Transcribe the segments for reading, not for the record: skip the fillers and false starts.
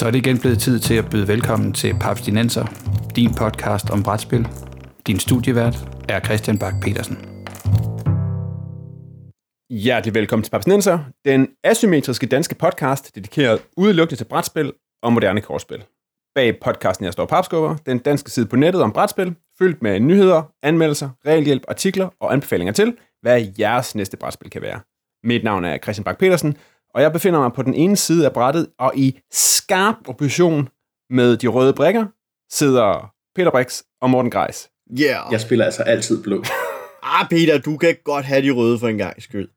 så er det igen blevet tid til at byde velkommen til Papstinenser, din podcast om brætspil. Din studievært er Christian Bakke-Petersen. Hjertelig velkommen til Papstinenser, den asymmetriske danske podcast, dedikeret udelukkende til brætspil og moderne kortspil. Bag podcasten jeg står papskubber, den danske side på nettet om brætspil, fyldt med nyheder, anmeldelser, regelhjælp, artikler og anbefalinger til, hvad jeres næste brætspil kan være. Mit navn er Christian Bakke-Petersen, og jeg befinder mig på den ene side af brættet, og i skarp opposition med de røde brikker sidder Peter Brix og Morten Greis. Yeah. Jeg spiller altså altid blå. Peter, du kan godt have de røde for en gang skyld.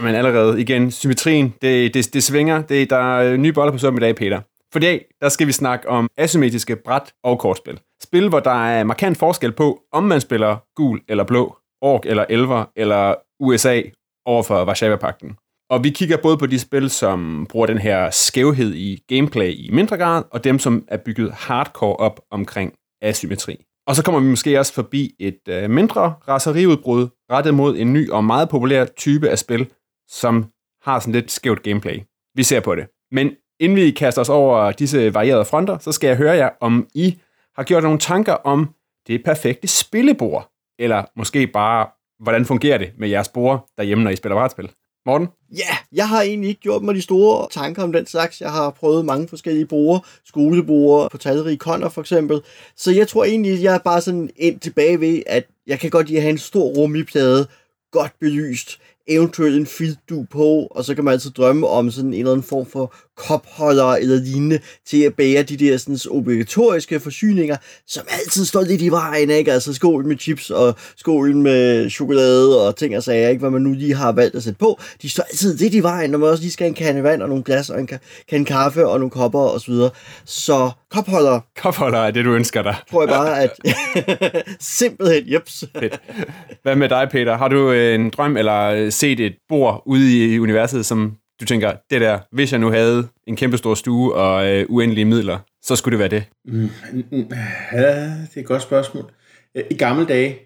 Men allerede igen, symmetrien, det svinger, der er nye boller på suppen i dag, Peter. For i dag, der skal vi snakke om asymmetriske bræt- og kortspil. Spil, hvor der er markant forskel på, om man spiller gul eller blå, ork eller elver eller USA overfor Warszava-pagten. Og vi kigger både på de spil, som bruger den her skævhed i gameplay i mindre grad, og dem, som er bygget hardcore op omkring asymmetri. Og så kommer vi måske også forbi et mindre raseriudbrud rettet mod en ny og meget populær type af spil, som har sådan lidt skævt gameplay. Vi ser på det. Men inden vi kaster os over disse varierede fronter, så skal jeg høre jer, om I har gjort nogle tanker om det perfekte spillebord, eller måske bare, hvordan fungerer det med jeres bord derhjemme, når I spiller brætspil? Morten? Ja, jeg har egentlig ikke gjort mig de store tanker om den slags. Jeg har prøvet mange forskellige borde, skoleborde, på talrige konner for eksempel. Så jeg tror egentlig, at jeg er bare sådan ind tilbage ved, at jeg kan godt lide at have en stor rummiplade, godt belyst, eventuelt en filtdug på, og så kan man altid drømme om sådan en eller anden form for kopholder eller lignende til at bære de der sådan obligatoriske forsyninger, som altid står lidt i vejen, ikke? Altså skålen med chips og skålen med chokolade og ting og sager, ikke? Hvad man nu lige har valgt at sætte på. De står altid lidt i vejen, når man også lige skal have en kande vand og nogle glas og en kande kaffe og nogle kopper og så videre. Så kopholder. Kopholder er det, du ønsker dig. Tror jeg bare, at simpelthen, jeps. Hvad med dig, Peter? Har du en drøm eller set et bord ude i universet, som du tænker, det der, hvis jeg nu havde en kæmpestor stue og uendelige midler, så skulle det være det? Ja, det er et godt spørgsmål. I gamle dage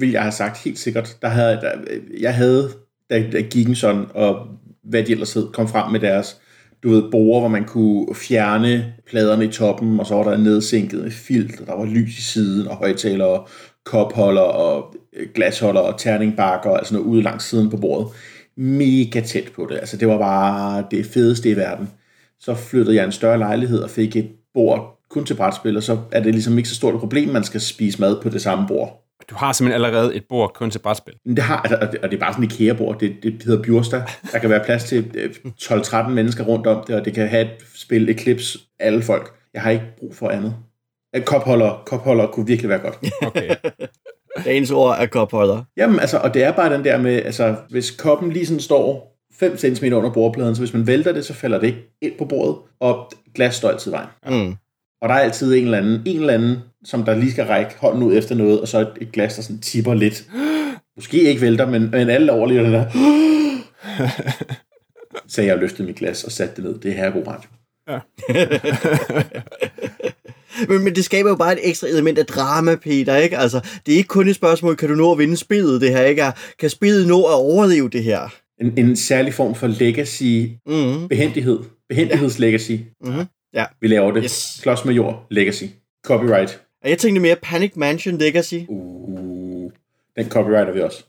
ville jeg have sagt helt sikkert, der gik en sådan, og hvad de ellers hed, kom frem med deres borde, hvor man kunne fjerne pladerne i toppen, og så var der nedsænket med filt, der var lys i siden, og højtalere, kopholder, og glasholder, og terningbakker, altså noget ude langs siden på bordet. Mega tæt på det. Altså, det var bare det fedeste i verden. Så flyttede jeg en større lejlighed og fik et bord kun til brætspil, og så er det ligesom ikke så stort et problem, man skal spise mad på det samme bord. Du har simpelthen allerede et bord kun til brætspil? Det har, og det er bare sådan et IKEA-bord. Det hedder Bjursta. Der kan være plads til 12-13 mennesker rundt om det, og det kan have et spil, et klips, alle folk. Jeg har ikke brug for andet. Kopholder kunne virkelig være godt. Okay. Dagens ord er kopholder. Jamen, altså, og det er bare den der med, altså, hvis koppen lige sådan står 5 cm under bordpladen, så hvis man vælter det, så falder det ikke ind på bordet, og glas står altid i vejen. Mm. Og der er altid en eller anden, som der lige skal række hånden ud efter noget, og så et glas, der sådan tipper lidt. Måske ikke vælter, men alle overlever det der. Så jeg løftede mit glas og satte det ned. Det her er god radio. Ja. Men det skaber jo bare et ekstra element af drama, Peter, ikke? Altså, det er ikke kun et spørgsmål, kan du nå at vinde spillet, det her, ikke? Kan spillet nå at overleve det her? En særlig form for legacy, mm-hmm. Behændighedslegacy. Mm-hmm. Ja. Vi laver det. Yes. Klods med jord, legacy. Copyright. Og jeg tænkte mere Panic Mansion legacy. Den copyrighter vi også.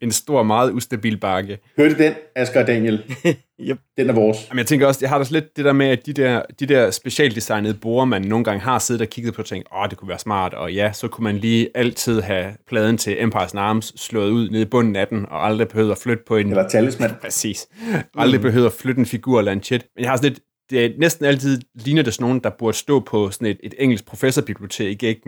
En stor, meget ustabil bakke. Hørte den, Asger og Daniel? Yep. Den er vores. Jamen, jeg tænker også, jeg har da lidt det der med, at de der specialdesignede borde, man nogle gange har siddet og kigget på og tænkt, det kunne være smart, og ja, så kunne man lige altid have pladen til Empire's Arms slået ud nede i bunden af den, og aldrig behøvede at flytte på en... Eller talisman. Præcis. Aldrig behøvede at flytte en figur eller en shit. Men jeg har sådan lidt, det er næsten altid ligner det sådan nogen, der burde stå på sådan et engelsk professorbibliotek, ikke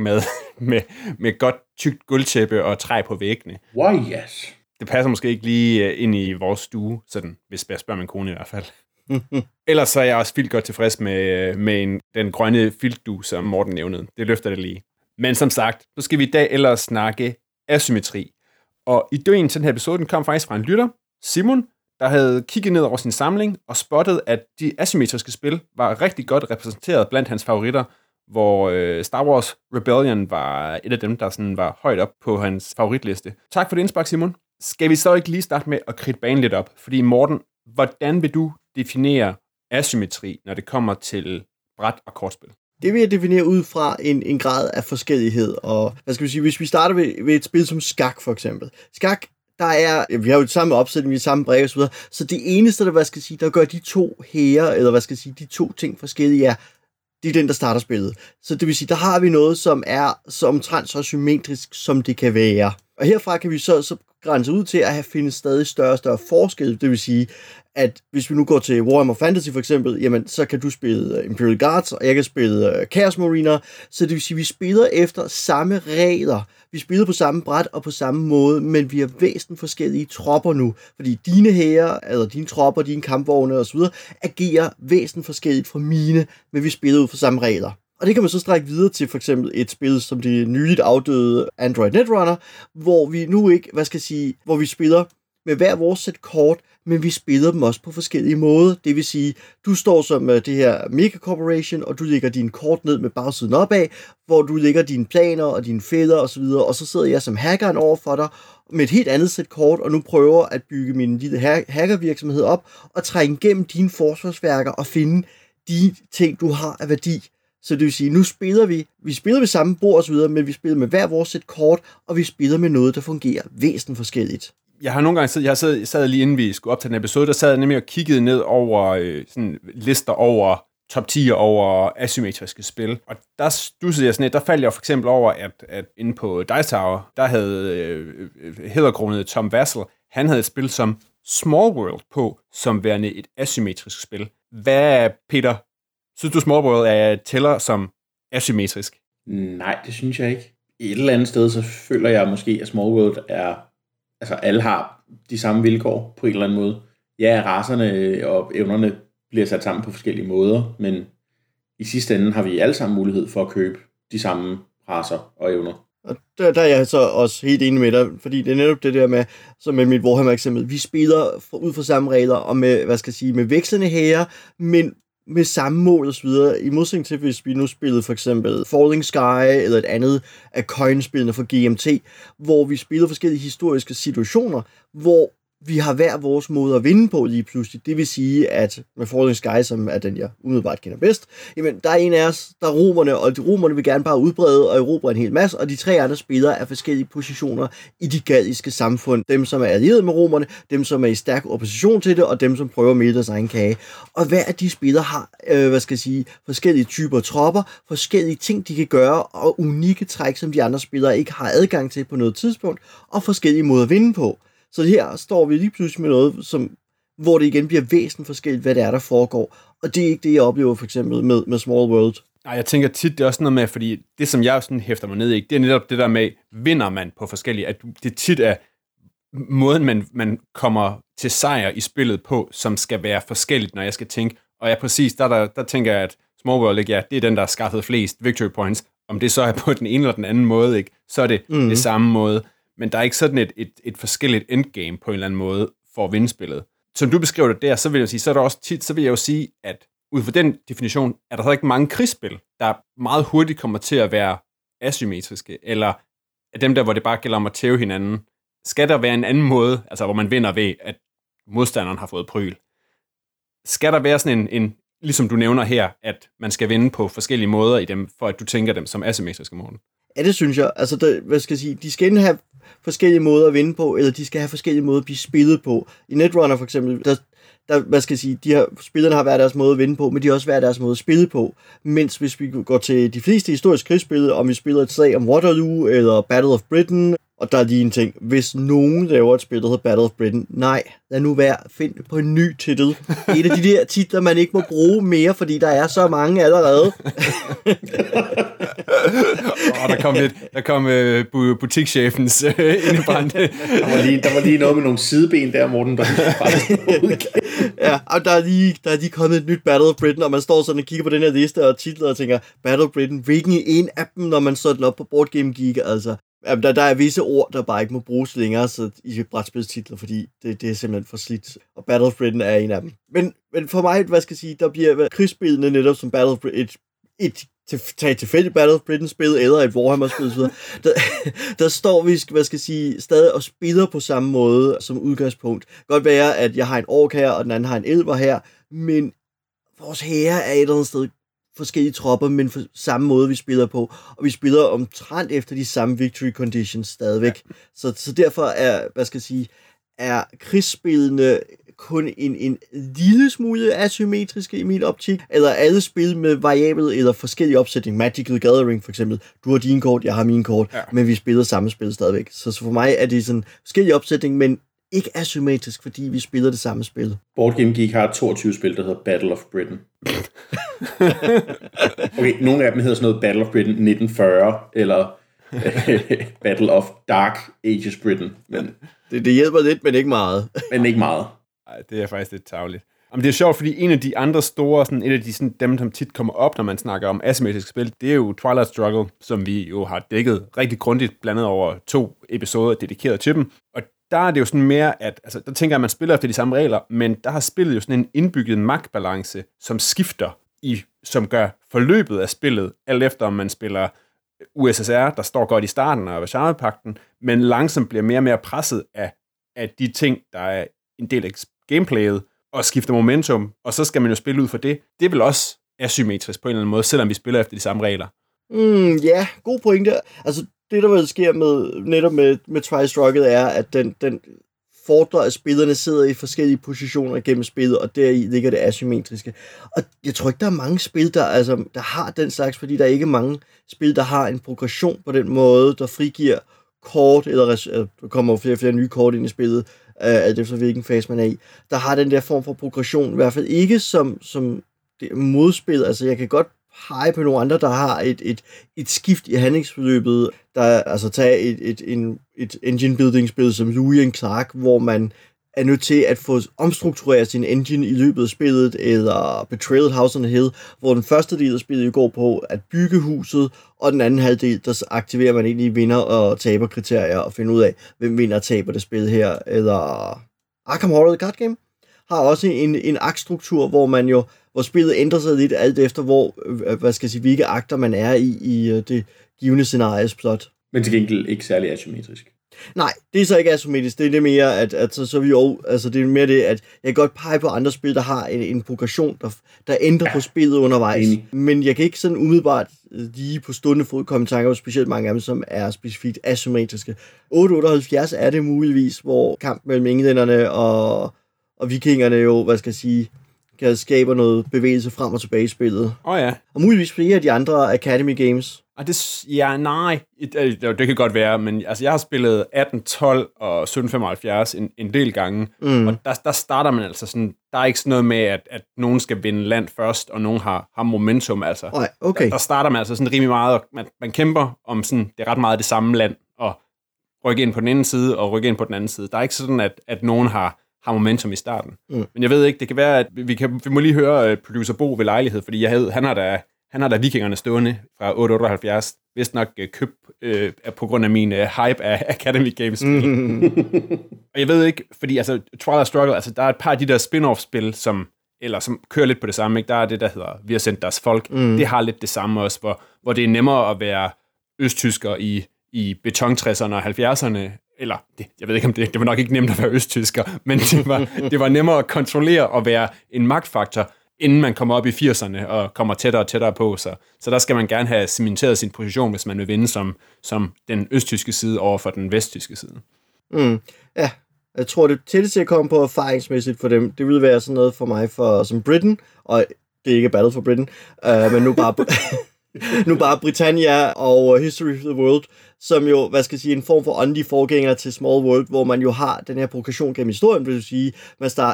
med godt tykt guldtæppe og træ på væggene. Why yes? Det passer måske ikke lige ind i vores stue, sådan, hvis jeg spørger min kone i hvert fald. Ellers så er jeg også vildt godt tilfreds med den grønne filtdue, som Morten nævnede. Det løfter det lige. Men som sagt, så skal vi i dag ellers snakke asymmetri. Og ideen til den her episode, den kom faktisk fra en lytter, Simon, der havde kigget ned over sin samling og spottet, at de asymmetriske spil var rigtig godt repræsenteret blandt hans favoritter, hvor Star Wars Rebellion var et af dem, der sådan var højt op på hans favoritliste. Tak for det indspark, Simon. Skal vi så ikke lige starte med at kridte banen lidt op? Fordi Morten, hvordan vil du definere asymmetri, når det kommer til bræt- og kortspil? Det vil jeg definere ud fra en grad af forskellighed. Og hvad skal vi sige, hvis vi starter ved et spil som skak for eksempel. Skak, der er, ja, vi har jo samme opsætning, vi har samme bræk og så videre, så det eneste, der, hvad skal jeg sige, der gør de to hære, eller hvad skal jeg sige, de to ting forskellige er, det er den, der starter spillet. Så det vil sige, der har vi noget, som er så omtrent så symmetrisk, som det kan være. Og herfra kan vi så grænse ud til at finde stadig større og større forskel. Det vil sige, at hvis vi nu går til Warhammer Fantasy for eksempel, jamen så kan du spille Imperial Guards, og jeg kan spille Chaos Mariner. Så det vil sige, at vi spiller efter samme regler. Vi spiller på samme bræt og på samme måde, men vi har væsentligt forskellige tropper nu. Fordi dine hære, eller dine tropper, dine kampvogne osv., agerer væsentligt forskelligt fra mine, men vi spiller ud fra samme regler. Og det kan man så strække videre til for eksempel et spil som det nyligt afdøde Android Netrunner, hvor vi nu ikke, hvad skal jeg sige, hvor vi spiller med hver vores sæt kort, men vi spiller dem også på forskellige måder. Det vil sige, du står som det her mega corporation, og du lægger dine kort ned med bagsiden opad, hvor du lægger dine planer og dine fælder osv., og så sidder jeg som hackeren over for dig med et helt andet sæt kort, og nu prøver at bygge min lille hackervirksomhed op, og trænge gennem dine forsvarsværker og finde de ting, du har af værdi. Så det vil sige, nu spiller vi spiller ved samme bord og så videre, men vi spiller med hver vores sæt kort, og vi spiller med noget, der fungerer væsentligt forskelligt. Jeg har nogle gange jeg sad lige inden vi skulle optage den episode, der sad jeg nemlig og kiggede ned over sådan lister over top 10 over asymmetriske spil, og der stussede jeg sådan lidt, der faldt jeg for eksempel over, at inde på Dice Tower, der havde hæderkronet Tom Vassel, han havde et spil som Small World på, som værende et asymmetrisk spil. Hvad, Peter? Synes du, Small World tæller som asymmetrisk? Nej, det synes jeg ikke. Et eller andet sted, så føler jeg måske, at Small World er... Altså, alle har de samme vilkår på en eller anden måde. Ja, racerne og evnerne bliver sat sammen på forskellige måder, men i sidste ende har vi alle sammen mulighed for at købe de samme racer og evner. Og der er jeg så også helt enig med dig, fordi det er netop det der med, som med mit Warhammer-eksempel, vi spiller ud fra samme regler og med, hvad skal jeg sige, med vekslende hære, men med samme mål og så videre. I modsætning til, hvis vi nu spillede for eksempel Falling Sky eller et andet af coinspillene fra GMT, hvor vi spiller forskellige historiske situationer, hvor vi har hver vores måde at vinde på lige pludselig. Det vil sige, at med Falling Sky, som er den, jeg umiddelbart kender bedst, jamen, der er en af os, der er romerne, og de romerne vil gerne bare udbrede og erobre en hel masse, og de tre andre spillere er forskellige positioner i de galliske samfund. Dem, som er allieret med romerne, dem, som er i stærk opposition til det, og dem, som prøver at melde deres egen kage. Og hver af de spillere har, hvad skal jeg sige, forskellige typer tropper, forskellige ting, de kan gøre, og unikke træk, som de andre spillere ikke har adgang til på noget tidspunkt, og forskellige måder at vinde på. Så her står vi lige pludselig med noget, hvor det igen bliver væsentligt forskelligt, hvad det er, der foregår. Og det er ikke det, jeg oplever for eksempel med Small World. Nej, jeg tænker tit, det er også noget med, fordi det, som jeg sådan hæfter mig ned i, det er netop det der med, vinder man på forskellige, at det tit er måden, man kommer til sejr i spillet på, som skal være forskelligt, når jeg skal tænke. Og jeg præcis, der tænker jeg, at Small World, ikke, ja, det er den, der har skaffet flest victory points. Om det så er på den ene eller den anden måde, ikke, så er det det samme måde. Men der er ikke sådan et forskelligt endgame på en eller anden måde for at vinde spillet. Som du beskriver det der, så vil jeg sige, så er der også tit, så vil jeg jo sige, at ud fra den definition, er der så ikke mange krigsspil, der meget hurtigt kommer til at være asymmetriske, eller af dem der, hvor det bare gælder om at tæve hinanden. Skal der være en anden måde, altså hvor man vinder ved, at modstanderen har fået pryl? Skal der være sådan en ligesom du nævner her, at man skal vinde på forskellige måder i dem, for at du tænker dem som asymmetriske måder? Ja, det synes jeg. Altså, hvad skal jeg sige, de skal have forskellige måder at vinde på, eller de skal have forskellige måder at blive spillet på. I Netrunner for eksempel, der hvad skal jeg sige, spillerne har hver deres måde at vinde på, men de har også hver deres måde at spille på. Mens hvis vi går til de fleste historiske krigsspil, om vi spiller et slag om Waterloo eller Battle of Britain, og der er lige en ting, hvis nogen laver et spil, der hedder Battle of Britain, nej, lad nu være, find på en ny titel. Et af de der titler, man ikke må bruge mere, fordi der er så mange allerede. Og der kom butikschefens indebrændte. Der var lige noget med nogle sideben der, Morten, der faktisk ja, og der er lige kommet et nyt Battle of Britain, og man står sådan og kigger på den her liste og titler og tænker, Battle of Britain, hvilken en af dem, når man sådan op på Board Game Geek, altså. Der er visse ord, der bare ikke må bruges længere så i brætspilstitler, fordi det er simpelthen for slidt. Og Battle of Britain er en af dem. Men for mig, hvad skal jeg sige, der bliver krigsspillene netop som Battle of Britain, et tilfældigt Battle of Britain-spil eller et Warhammer-spil, så der står vi, hvad skal jeg sige, stadig og spiller på samme måde som udgangspunkt. Godt være, at jeg har en ork her, og den anden har en elver her, men vores herre er et eller andet sted forskellige tropper, men for samme måde, vi spiller på. Og vi spiller omtrent efter de samme victory conditions stadigvæk. Ja. Så derfor er, er krigsspillene kun en lille smule asymmetriske i min optik, eller alle spil med variabel eller forskellige opsætning. Magical Gathering for eksempel. Du har dine kort, jeg har mine kort, ja. Men vi spiller samme spil stadigvæk. Så for mig er det sådan forskellige opsætning, men ikke asymmetrisk, fordi vi spiller det samme spil. Board Game Geek har 22 spil, der hedder Battle of Britain. Okay, nogle af dem hedder sådan noget Battle of Britain 1940, eller Battle of Dark Ages Britain. Men det hjælper lidt, men ikke meget. Ej, det er faktisk lidt tarveligt. Men det er sjovt, fordi en af de andre store, sådan, en af de, sådan, dem, som tit kommer op, når man snakker om asymmetrisk spil, det er jo Twilight Struggle, som vi jo har dækket rigtig grundigt, blandet over 2 episoder dedikeret til dem. Og der er det jo sådan mere, at altså, der tænker jeg, at man spiller efter de samme regler, men der har spillet jo sådan en indbygget magtbalance, som skifter, som gør forløbet af spillet, alt efter om man spiller USSR, der står godt i starten af Warszawapagten, men langsomt bliver mere og mere presset af de ting, der er en del af gameplayet, og skifter momentum, og så skal man jo spille ud for det. Det er vel også asymmetrisk på en eller anden måde, selvom vi spiller efter de samme regler. Ja, god pointe. Altså, det, der vel sker med, netop med Twilight Struggle, er, at den fordrer, at spillerne sidder i forskellige positioner gennem spillet, og deri ligger det asymmetriske. Og jeg tror ikke, der er mange spil, der har den slags, fordi der er ikke mange spil, der har en progression på den måde, der frigiver kort, eller der kommer flere og flere nye kort ind i spillet, alt efter hvilken fase man er i. Der har den der form for progression, i hvert fald ikke som det modspil. Altså, jeg kan godt pege på nogle andre, der har et skift i handlingsforløbet, der altså tager et engine building spil som Louis & Clark, hvor man er nødt til at få omstruktureret sin engine i løbet af spillet, eller Betrayed House on the Hill, hvor den første del af spillet går på at bygge huset, og den anden halvdel, der aktiverer man egentlig vinder- og taberkriterier, og finder ud af, hvem vinder og taber det spil her, eller Arkham Horror Card Game har også en aktstruktur, hvor spillet ændrer sig lidt alt efter, hvilke akter man er i det givende scenarios plot. Men til gengæld ikke særlig asymmetrisk. Nej, det er så ikke asymmetrisk. Det er det mere, at jeg kan godt pege på andre spil, der har en progression, der ændrer på spillet undervejs. Men jeg kan ikke sådan umiddelbart lige på stående fod komme i tanke om specielt mange af dem, som er specifikt asymmetriske. 878 er det muligvis, hvor kampen mellem englænderne og vikingerne jo, skaber noget bevægelse frem og tilbage i spillet. Ja. Og muligvis flere af de andre Academy Games. Det kan godt være, men altså, jeg har spillet 1812 og 1775 en del gange, og der starter man altså sådan, der er ikke sådan noget med, at nogen skal vinde land først, og nogen har momentum, altså. Okay. Der starter man altså sådan rimelig meget, og man kæmper om sådan, det er ret meget det samme land, og rykke ind på den ene side, og rykke ind på den anden side. Der er ikke sådan, at nogen har momentum i starten. Men jeg ved ikke, det kan være, at vi må lige høre producer Bo ved lejlighed, fordi han har da vikingerne stående fra 878, vist nok købt på grund af min hype af Academy Games. Og jeg ved ikke, fordi altså, Twilight Struggle, altså, der er et par af de der spin-off-spil, som kører lidt på det samme. Ikke? Der er det, der hedder Vi har sendt deres folk. Det har lidt det samme også, hvor det er nemmere at være østtysker i betontræsserne og 70'erne, eller, jeg ved ikke om det var nok ikke nemt at være østtysker, men det var nemmere at kontrollere og være en magtfaktor, inden man kommer op i 80'erne og kommer tættere og tættere på sig. Så der skal man gerne have cementeret sin position, hvis man vil vinde som den østtyske side over for den vesttyske side. Ja, jeg tror, det tætteste jeg kom på erfaringsmæssigt for dem, det ville være sådan noget for mig som Britain, og det er ikke Battle for Britain, men nu bare... nu bare Britannia og History of the World, som jo, en form for åndelige forgængere til Small World, hvor man jo har den her progression gennem historien, vil du sige.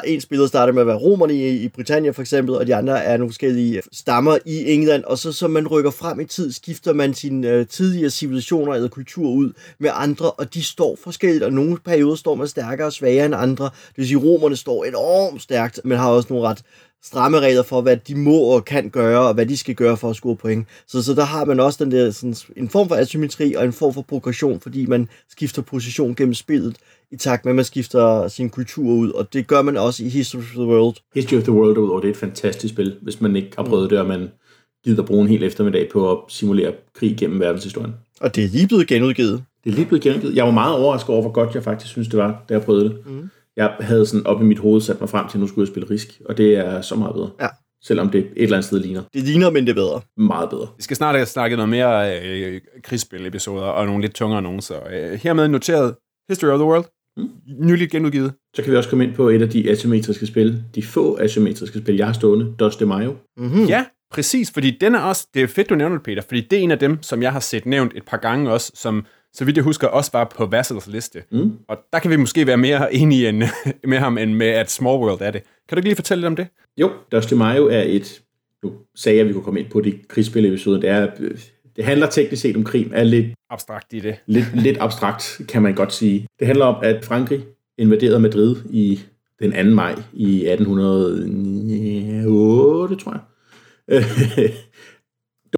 En spiller starter med at være romerne i Britannia for eksempel, og de andre er nogle forskellige stammer i England, og så som man rykker frem i tid, skifter man sine tidligere civilisationer eller kulturer ud med andre, og de står forskelligt, og nogle perioder står man stærkere og svagere end andre. Det vil sige, romerne står enormt stærkt, men har også nogle ret stramme regler for, hvad de må og kan gøre, og hvad de skal gøre for at score point. Så der har man også den der, sådan, en form for asymmetri og en form for progression, fordi man skifter position gennem spillet, i takt med, at man skifter sin kultur ud, og det gør man også i History of the World. History of the World, det er et fantastisk spil, hvis man ikke har prøvet det, og man gider bruge en hel eftermiddag på at simulere krig gennem verdenshistorien. Og det er lige blevet genudgivet. Jeg var meget overrasket over, hvor godt jeg faktisk synes, det var, da jeg prøvede det. Jeg havde sådan op i mit hoved sat mig frem til, at nu skulle jeg spille Risk, og det er så meget bedre. Ja, selvom det et eller andet sted ligner. Det ligner, men det er bedre. Meget bedre. Vi skal snart have snakket noget mere krigsspil-episoder, og nogle lidt tungere nogen, så hermed noteret History of the World, nyligt genudgivet. Så kan vi også komme ind på et af de asymmetriske spil, de få asymmetriske spil, jeg har stående, Dos de Mayo. Mm-hmm. Ja, præcis, fordi den er også, det er fedt, du nævner det, Peter, fordi det er en af dem, som jeg har set nævnt et par gange også, som, så vidt jeg husker, også var på Vassels liste. Mm. Og der kan vi måske være mere enige med ham, end med at Small World er det. Kan du ikke lige fortælle lidt om det? Jo, Dos de Mayo er et, nu sagde jeg, at vi kunne komme ind på det krigsspil-episoden, det handler teknisk set om krig, er lidt abstrakt i det. Lidt abstrakt, kan man godt sige. Det handler om, at Frankrig invaderede Madrid i den 2. maj i 1808, tror jeg.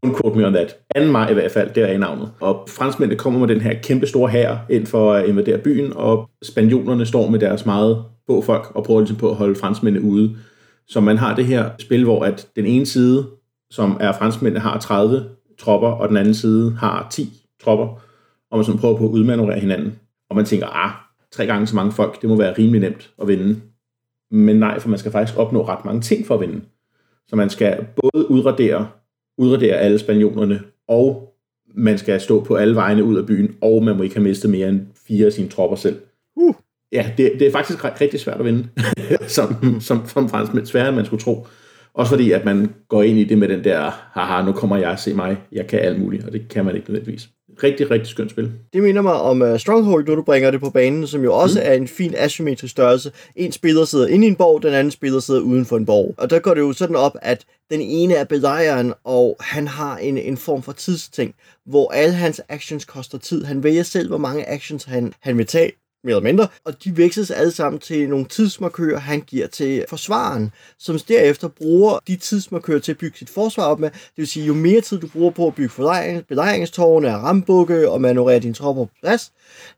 Don't quote me on that. 2. maj i hvert fald, der er navnet. Og franskmændene kommer med den her kæmpe store hær ind for at invadere byen, og spanjolerne står med deres meget få folk og prøver ligesom på at holde franskmændene ude. Så man har det her spil, hvor at den ene side, som er franskmændene, har 30 tropper, og den anden side har 10 tropper, og man sådan prøver på at udmanøvrere hinanden. Og man tænker, 3 gange så mange folk, det må være rimelig nemt at vinde. Men nej, for man skal faktisk opnå ret mange ting for at vinde. Så man skal både udradere alle spanjolerne, og man skal stå på alle vejene ud af byen, og man må ikke have mistet mere end 4 af sine tropper selv. Ja, det er faktisk rigtig svært at vinde, som franskmænd, sværere end man skulle tro. Også fordi, at man går ind i det med den der, haha, nu kommer jeg, se mig, jeg kan alt muligt, og det kan man ikke nødvendigvis. Rigtig, rigtig skønt spil. Det minder mig om Stronghold, når du bringer det på banen, som jo også er en fin asymmetrisk størrelse. En spiller sidder inde i en borg, den anden spiller sidder uden for en borg. Og der går det jo sådan op, at den ene er belejren, og han har en form for tidsting, hvor alle hans actions koster tid. Han vælger selv, hvor mange actions han vil tage, mere eller mindre, og de veksles alle sammen til nogle tidsmarkører, han giver til forsvaren, som derefter bruger de tidsmarkører til at bygge sit forsvar op med. Det vil sige, jo mere tid du bruger på at bygge belejringstårne og rambukke og manøvrere dine tropper på plads,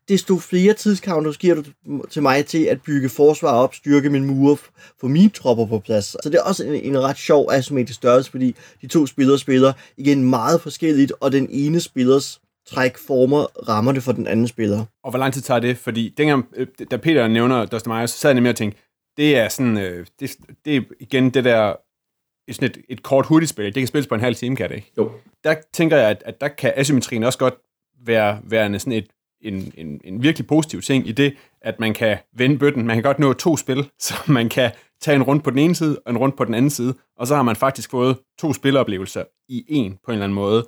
desto flere tidscounters giver du til mig til at bygge forsvar op, styrke min mure, få mine tropper på plads. Så det er også en ret sjov asymmetrisk størrelse, fordi de to spillere spiller igen meget forskelligt, og den ene spillers træk former rammer det for den anden spiller. Og hvor lang tid tager det? Fordi dengang, da Peter nævner Dos de Mayo, så sad jeg nemlig og tænkte, det er sådan, det er igen det der, sådan et kort hurtigt spil. Det kan spilles på en halv time, kan det ikke? Jo. Der tænker jeg, at der kan asymmetrien også godt være sådan en virkelig positiv ting i det, at man kan vende bøtten. Man kan godt nå 2 spil, så man kan tage en runde på den ene side, og en runde på den anden side, og så har man faktisk fået 2 spilleoplevelser i en på en eller anden måde.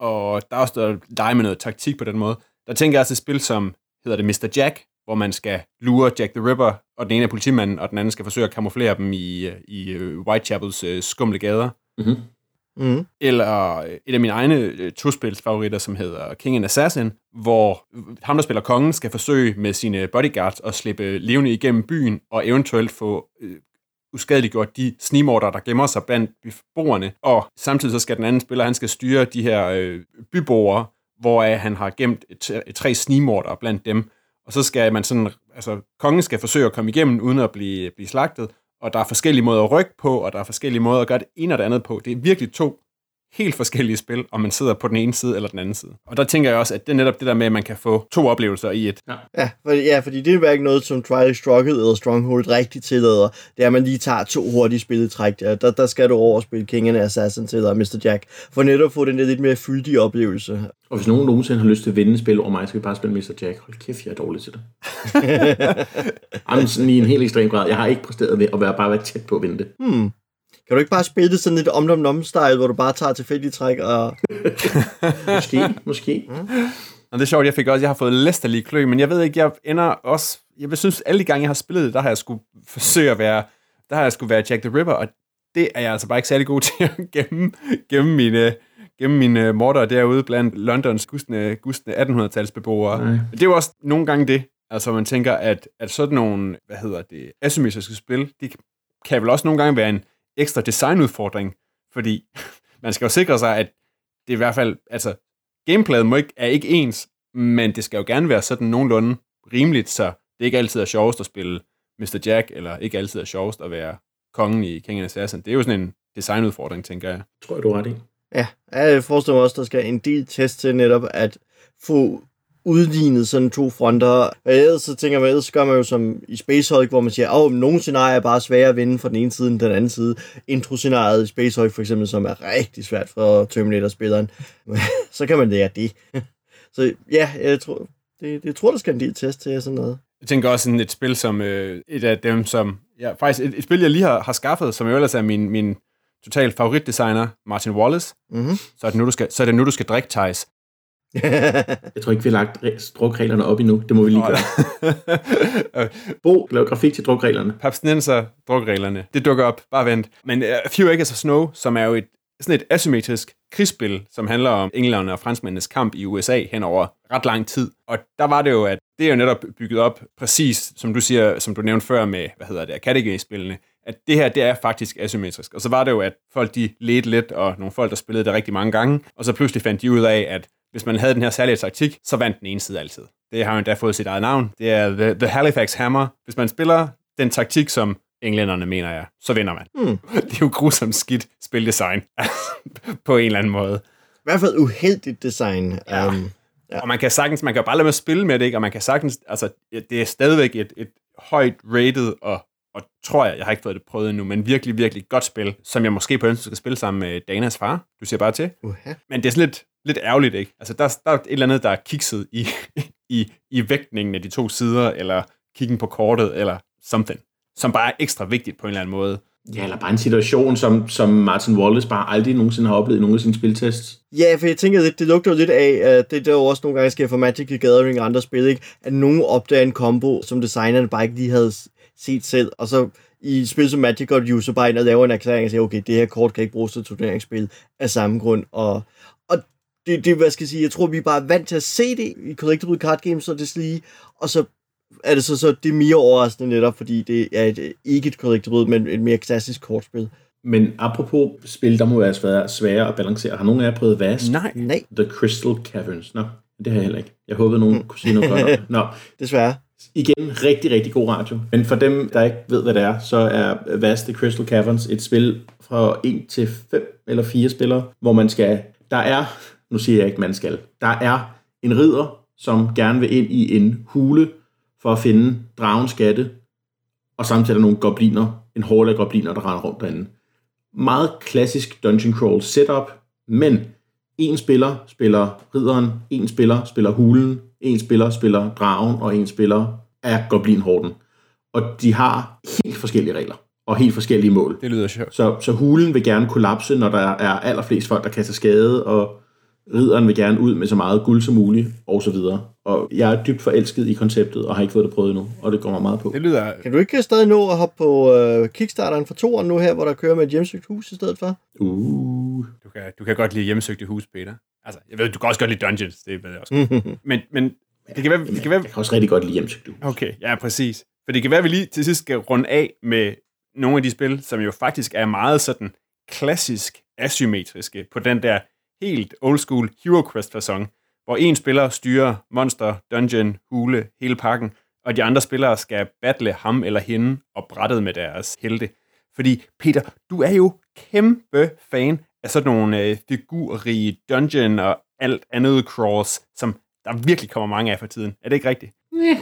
Og der er også der lege med noget taktik på den måde. Der tænker jeg også et spil, som hedder det Mr. Jack, hvor man skal lure Jack the Ripper, og den ene er politimanden, og den anden skal forsøge at kamuflere dem i Whitechapels skumle gader. Mm-hmm. Mm-hmm. Eller et af mine egne tospilsfavoritter, som hedder King and Assassin, hvor ham, der spiller kongen, skal forsøge med sine bodyguards at slippe levende igennem byen, og eventuelt få uskadeliggjort de snigmordere, der gemmer sig blandt beboerne, og samtidig så skal den anden spiller, han skal styre de her byboere, hvoraf han har gemt 3 snigmordere blandt dem, og så skal man sådan, altså kongen skal forsøge at komme igennem, uden at blive slagtet, og der er forskellige måder at rykke på, og der er forskellige måder at gøre det ene og det andet på. Det er virkelig 2 helt forskellige spil, om man sidder på den ene side eller den anden side. Og der tænker jeg også, at det er netop det der med, at man kan få 2 oplevelser i et. Ja, fordi det er jo ikke noget, som Twilight Struggle eller Stronghold rigtig tillader. Det er, at man lige tager 2 hurtige spilletræk. Der skal du over og spille King and Assassin til, og Mr. Jack, for netop at få den der lidt mere fyldige oplevelse. Og hvis nogen nogensinde har lyst til at vinde spil over mig, så kan vi bare spille Mr. Jack. Hold kæft, jeg er dårlig til det. Jamen, sådan i en helt ekstrem grad. Jeg har ikke præsteret ved at bare være tæt på at vinde det. Kan du ikke bare spille det sådan lidt omdom-nom-style, hvor du bare tager tilfældige træk og... Måske. Mm. Og det er sjovt, jeg har fået læsterlige klø, men jeg ved ikke, jeg synes, alle de gange, jeg har spillet det, der har jeg skulle være Jack the Ripper, og det er jeg altså bare ikke særlig god til at gemme mine morder derude blandt Londons gustne 1800-tals beboere. Men det er jo også nogle gange det, altså man tænker, at sådan nogle, asymmetriske spil, de kan vel også nogle gange være en ekstra designudfordring, fordi man skal jo sikre sig, at det i hvert fald, altså gameplayet er ikke ens, men det skal jo gerne være sådan nogenlunde rimeligt, så det ikke altid er sjovest at spille Mr. Jack, eller ikke altid er sjovest at være kongen i King and Assassin. Det er jo sådan en designudfordring, tænker jeg. Tror jeg, du er ret i. Ja, jeg forestiller mig også, der skal en del test til netop at få udlignet sådan to fronter. Og ellers så tænker man, ellers gør man jo som i Space Hulk, hvor man siger, at nogle scenarier er bare svære at vinde fra den ene side end den anden side. Intro-scenariet i Space Hulk for eksempel, som er rigtig svært for Terminator-spilleren. Så kan man lære det. Så ja, jeg tror, der skal en del test til sådan noget. Jeg tænker også sådan et spil som et af dem, som... Ja, faktisk et spil, jeg lige har skaffet, som jo ellers er min total favoritdesigner, Martin Wallace. Mm-hmm. Så er det nu, du skal drikke, Thijs. Jeg tror ikke, vi har lagt drukreglerne op endnu. Det må vi lige gøre. Bo, lav grafik til drukreglerne. Papstinenser, drukreglerne. Det dukker op. Bare vent. Men Few Acres of Snow, som er jo sådan et asymmetrisk krigsspil, som handler om englænderne og franskmændenes kamp i USA hen over ret lang tid. Og der var det jo, at det er jo netop bygget op præcis, som du siger, som du nævnte før med, Academy Games-spillene, at det her, det er faktisk asymmetrisk. Og så var det jo, at folk de ledte lidt, og nogle folk, der spillede det rigtig mange gange, og så pludselig fandt de ud af, at hvis man havde den her særlige taktik, så vandt den ene side altid. Det har jo endda fået sit eget navn. Det er The Halifax Hammer. Hvis man spiller den taktik, som englænderne mener jeg, så vinder man. Det er jo grusomt skidt spildesign, på en eller anden måde. I hvert fald uheldigt design. Ja. Ja. Og man kan jo bare lade med at spille med det, ikke? Og man kan sagtens, altså det er stadigvæk et højt rated og tror jeg har ikke fået det prøvet endnu, men virkelig, virkelig godt spil, som jeg måske på ønske skal spille sammen med Danas far. Du siger bare til. Uh-huh. Men det er sådan lidt ærgerligt, ikke? Altså der er et eller andet, der er kikset i vægtningen af de to sider, eller kiggen på kortet, eller something, som bare er ekstra vigtigt på en eller anden måde. Ja, eller bare en situation, som Martin Wallace bare aldrig nogensinde har oplevet i nogle af sine spiltests. Ja, for jeg tænker, det lugter jo lidt af, det der jo også nogle gange sker for Magic the Gathering og andre spil, ikke? At nogen opdager en kombo, som designerne bare ikke lige havde set selv, og så i spil som Magic går de så bare ind og laver en erklæring og siger, okay, det her kort kan ikke bruges til turneringsspil af samme grund, og det hvad skal jeg sige, jeg tror, vi er bare vant til at se det i Collectible Card Games og det lige, og så er det så det er mere overraskende netop, fordi det er ikke et collectible, men et mere klassisk kortspil. Men apropos spil, der må være svære at balancere. Har nogen af jer prøvet Vast? Nej. The Crystal Caverns. Nå, det har jeg heller ikke. Jeg håbede, nogen kunne sige noget godt om. Nå. Desværre. Igen, rigtig, rigtig god radio. Men for dem, der ikke ved, hvad det er, så er Vast The Crystal Caverns et spil fra 1 til 5 eller 4 spillere, hvor man skal... Nu siger jeg ikke, man skal. Der er en ridder, som gerne vil ind i en hule, for at finde dragens skatte, og samtidig nogle gobliner, en horde af gobliner, der render rundt derinde. Meget klassisk dungeon crawl setup, men en spiller spiller ridderen, en spiller spiller hulen, en spiller spiller dragen, og en spiller er goblinhorden. Og de har helt forskellige regler, og helt forskellige mål. Det lyder sjovt. Så hulen vil gerne kollapse, når der er allerflest folk, der kan tage skade, og ridderen vil gerne ud med så meget guld som muligt, og så videre. Og jeg er dybt forelsket i konceptet, og har ikke fået det prøvet endnu, og det går mig meget på. Det lyder... Kan du ikke stadig nå at hoppe på Kickstarteren for 2'eren nu her, hvor der kører med et hjemsøgt hus i stedet for? Du kan godt lide hjemsøgte hus, Peter. Altså, jeg ved, du kan også godt lide dungeons, det ved jeg også. Men det kan være... Ja, jeg kan også rigtig godt lide hjemsøgte hus. Okay, ja, præcis. For det kan være, vi lige til sidst skal runde af med nogle af de spil, som jo faktisk er meget sådan klassisk asymmetriske på den der helt old school HeroQuest-façon, hvor en spiller styrer monster, dungeon, hule, hele pakken, og de andre spillere skal battle ham eller hende og brættet med deres helte. Fordi, Peter, du er jo kæmpe fan af sådan nogle figurrige dungeon og alt andet crawls, som der virkelig kommer mange af for tiden. Er det ikke rigtigt? Næh,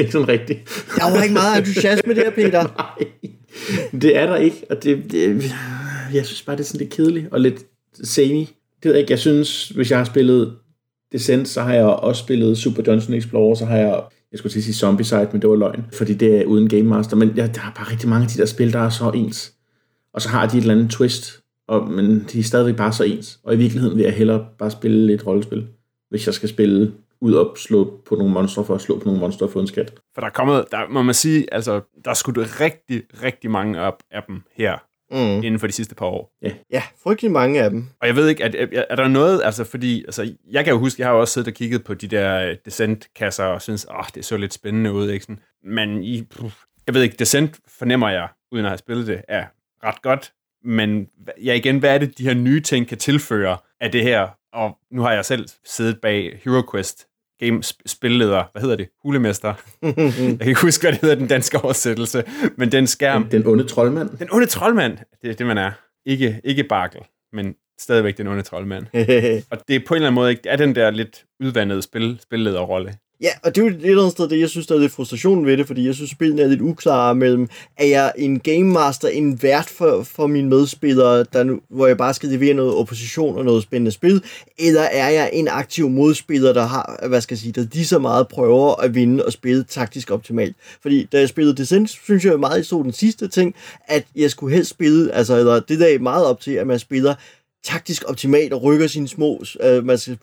ikke sådan rigtigt. Jeg var ikke meget entusiast med det her, Peter. Nej, det er der ikke, og jeg synes bare, det er sådan lidt kedeligt og lidt semi. Det ved jeg ikke. Jeg synes, hvis jeg har spillet Descent, så har jeg også spillet Super Dungeon Explorer, så har jeg skulle til at sige Zombicide, men det var løgn, fordi det er uden Game Master, men der er bare rigtig mange af de der spil, der er så ens. Og så har de et eller andet twist, men de er stadigvæk bare så ens. Og i virkeligheden vil jeg hellere bare spille lidt rollespil, hvis jeg skal spille ud og slå på nogle monstre for at slå på nogle monstre for en skat. For der er kommet, der må man sige, altså, der er skudt rigtig, rigtig mange op af dem her. Inden for de sidste par år. Yeah. Ja, frygtelig mange af dem. Og jeg ved ikke, er der noget, altså fordi, altså jeg kan jo huske, jeg har jo også siddet og kigget på de der Descent-kasser og synes, det så lidt spændende ud, ikke sådan. Men jeg ved ikke, Descent fornemmer jeg, uden at have spillet det, er ret godt, men hvad er det, de her nye ting kan tilføre af det her, og nu har jeg selv siddet bag HeroQuest Game-spilleder, hvad hedder det? Hulemester. Jeg kan ikke huske, hvad det hedder, den danske oversættelse, men den skærm... Den onde troldmand. Den onde troldmand, det er det, man er. Ikke Barkel, men stadigvæk den onde troldmand. Og det er på en eller anden måde ikke er den der lidt udvandede spillederrolle. Ja, og det er jo et eller andet sted, det jeg synes, der er lidt frustration ved det, fordi jeg synes, spillene er lidt uklare mellem, er jeg en game master, en vært for mine medspillere, der nu, hvor jeg bare skal levere noget opposition og noget spændende spil, eller er jeg en aktiv modspiller, der har, hvad skal jeg sige, der lige så meget prøver at vinde og spille taktisk optimalt. Fordi da jeg spillede Descent, synes jeg meget, jeg så den sidste ting, at jeg skulle helst spille, altså eller det der meget op til, at man spiller taktisk optimalt og rykker sine små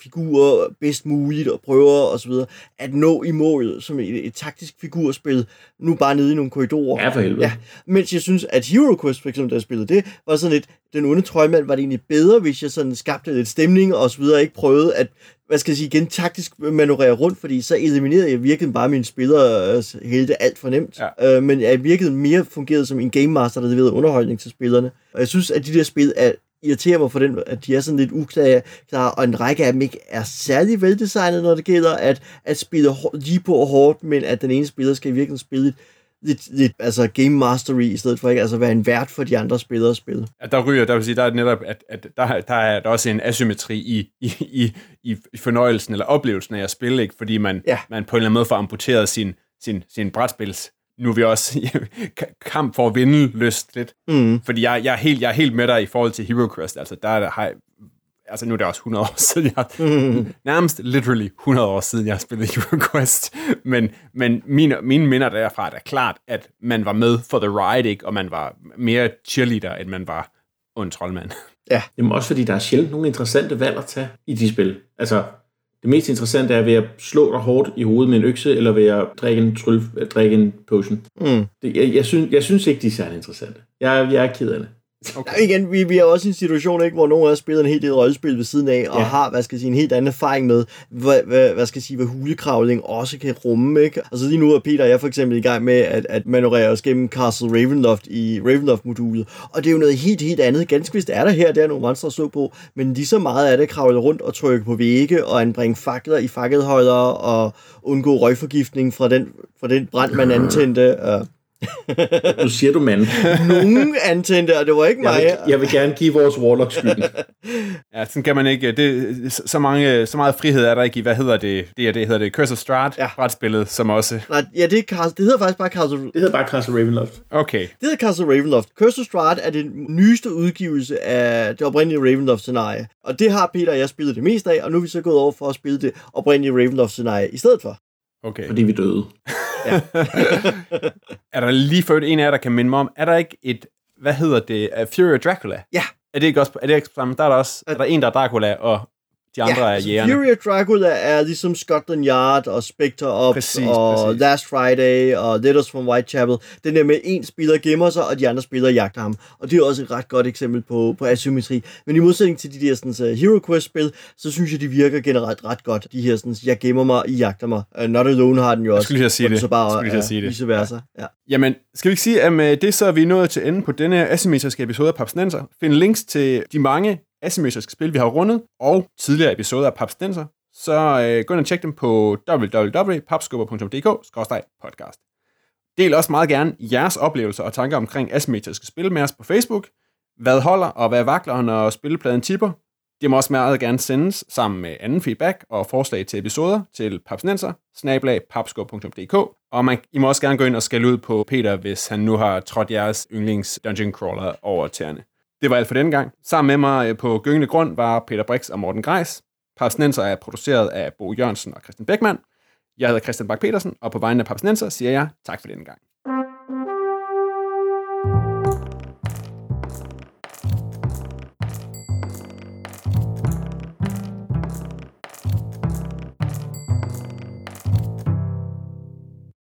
figurer bedst muligt og prøver og så videre at nå i målet som et taktisk figurspil, nu bare nede i nogle korridorer. Ja, for helvede. Ja. Mens jeg synes, at HeroQuest, for eksempel, da jeg spillede det, var sådan lidt, den onde troldmand var det egentlig bedre, hvis jeg sådan skabte lidt stemning og så videre, ikke prøvede at, hvad skal jeg sige, igen taktisk manøvrere rundt, fordi så eliminerede jeg virkelig bare mine spilleres helte alt for nemt. Ja. Men jeg virkelig mere fungerede som en game master, der leverede underholdning til spillerne. Og jeg synes, at de der spil er irriterer mig for den, at de er sådan lidt uklare, og en række af dem ikke er særlig veldesignet, når det gælder at spille lige på og hårdt, men at den ene spiller skal virkelig spille lidt altså game mastery, i stedet for ikke altså være en vært for de andre spillere at spille. Ja, der ryger, der vil sige, der er netop, at der er også en asymmetri i fornøjelsen eller oplevelsen af at spille, ikke? Fordi man på en eller anden måde får amputeret sin brætspils. Nu er vi også kamp for at vinde lyst lidt. Mm. Fordi jeg er helt med dig i forhold til HeroQuest. Altså, nu er det også 100 år siden. Nærmest literally 100 år siden, jeg har spillet HeroQuest. Men mine minder derfra er da klart, at man var med for the ride, ikke? Og man var mere cheerleader, end man var ond troldmand. Ja, jamen også fordi der er sjældent nogle interessante valg at tage i de spil. Altså, det mest interessante er ved at slå dig hårdt i hovedet med en økse, eller ved at drikke en potion. Mm. Jeg synes ikke, de er særlig interessante. Jeg er ked af det. Okay. Ja, igen, vi er også i en situation, ikke, hvor nogen af os spiller en helt del rollespil ved siden af, og har, hvad skal jeg sige, en helt anden erfaring med, hvad hulekravling også kan rumme, ikke? Altså lige nu er Peter og jeg for eksempel i gang med at manøvrere os gennem Castle Ravenloft i Ravenloft-modulet, og det er jo noget helt andet. Ganske vist er der er nogle monstre at slå på, men lige så meget er det at kravle rundt og trykke på vægge, og anbringe fakler i fakkelholdere, og undgå røgforgiftning fra den brand, man antændte. Nu siger du mand. Nogen antændte, og det var ikke mig. Jeg vil gerne give vores warlock skylden. Ja, sådan kan man ikke. Det, så meget frihed er der ikke i, hvad hedder det? Det hedder det Curse of Strahd, brætspillet, som også... Nej, ja, det hedder faktisk bare Castle... Det hedder bare Castle Ravenloft. Okay. Det hedder Castle Ravenloft. Curse of Strahd er den nyeste udgivelse af det oprindelige Ravenloft-scenarie. Og det har Peter og jeg spillet det meste af, og nu er vi så gået over for at spille det oprindelige Ravenloft-scenarie i stedet for. Okay. Fordi vi døde. Ja. Er der lige før en af jer, der kan minde mig om, er der ikke et, hvad hedder det, Fury og Dracula? Ja. Er det ikke sammen? Der er der også, er der en, der er Dracula, og de andre er jægerne. Fury og Dracula er ligesom Scotland Yard, og Spectre Ops, præcis. Last Friday, og Letters from Whitechapel. Den der med, en spiller gemmer sig, og de andre spillere jagter ham. Og det er også et ret godt eksempel på asymmetri. Men i modsætning til de der HeroQuest-spil, så synes jeg, de virker generelt ret godt. De her jeg gemmer mig, I jagter mig. Not Alone har den jo også. Jeg skulle lige sige det. Vice versa. Ja. Jamen, skal vi ikke sige, at med det så er vi nået til enden på denne asymmetriske episode af Papstinenser. Find links til de mange asymmetriske spil, vi har rundet, og tidligere episoder af Papstinenser, så gå ind og tjek dem på www.papskubber.dk/podcast. Del også meget gerne jeres oplevelser og tanker omkring asymmetriske spil med os på Facebook. Hvad holder, og hvad vakler, når spillepladen tipper? Det må også meget gerne sendes sammen med anden feedback og forslag til episoder til papstinenser@papskubber.dk. Og I må også gerne gå ind og skælde ud på Peter, hvis han nu har trådt jeres yndlings dungeon crawler over tæerne. Det var alt for denne gang. Sammen med mig på gyngende grund var Peter Brix og Morten Greis. Papstinenser er produceret af Bo Jørgensen og Christian Beckmann. Jeg hedder Christian Bakke-Petersen, og på vegne af Papstinenser siger jeg tak for denne gang.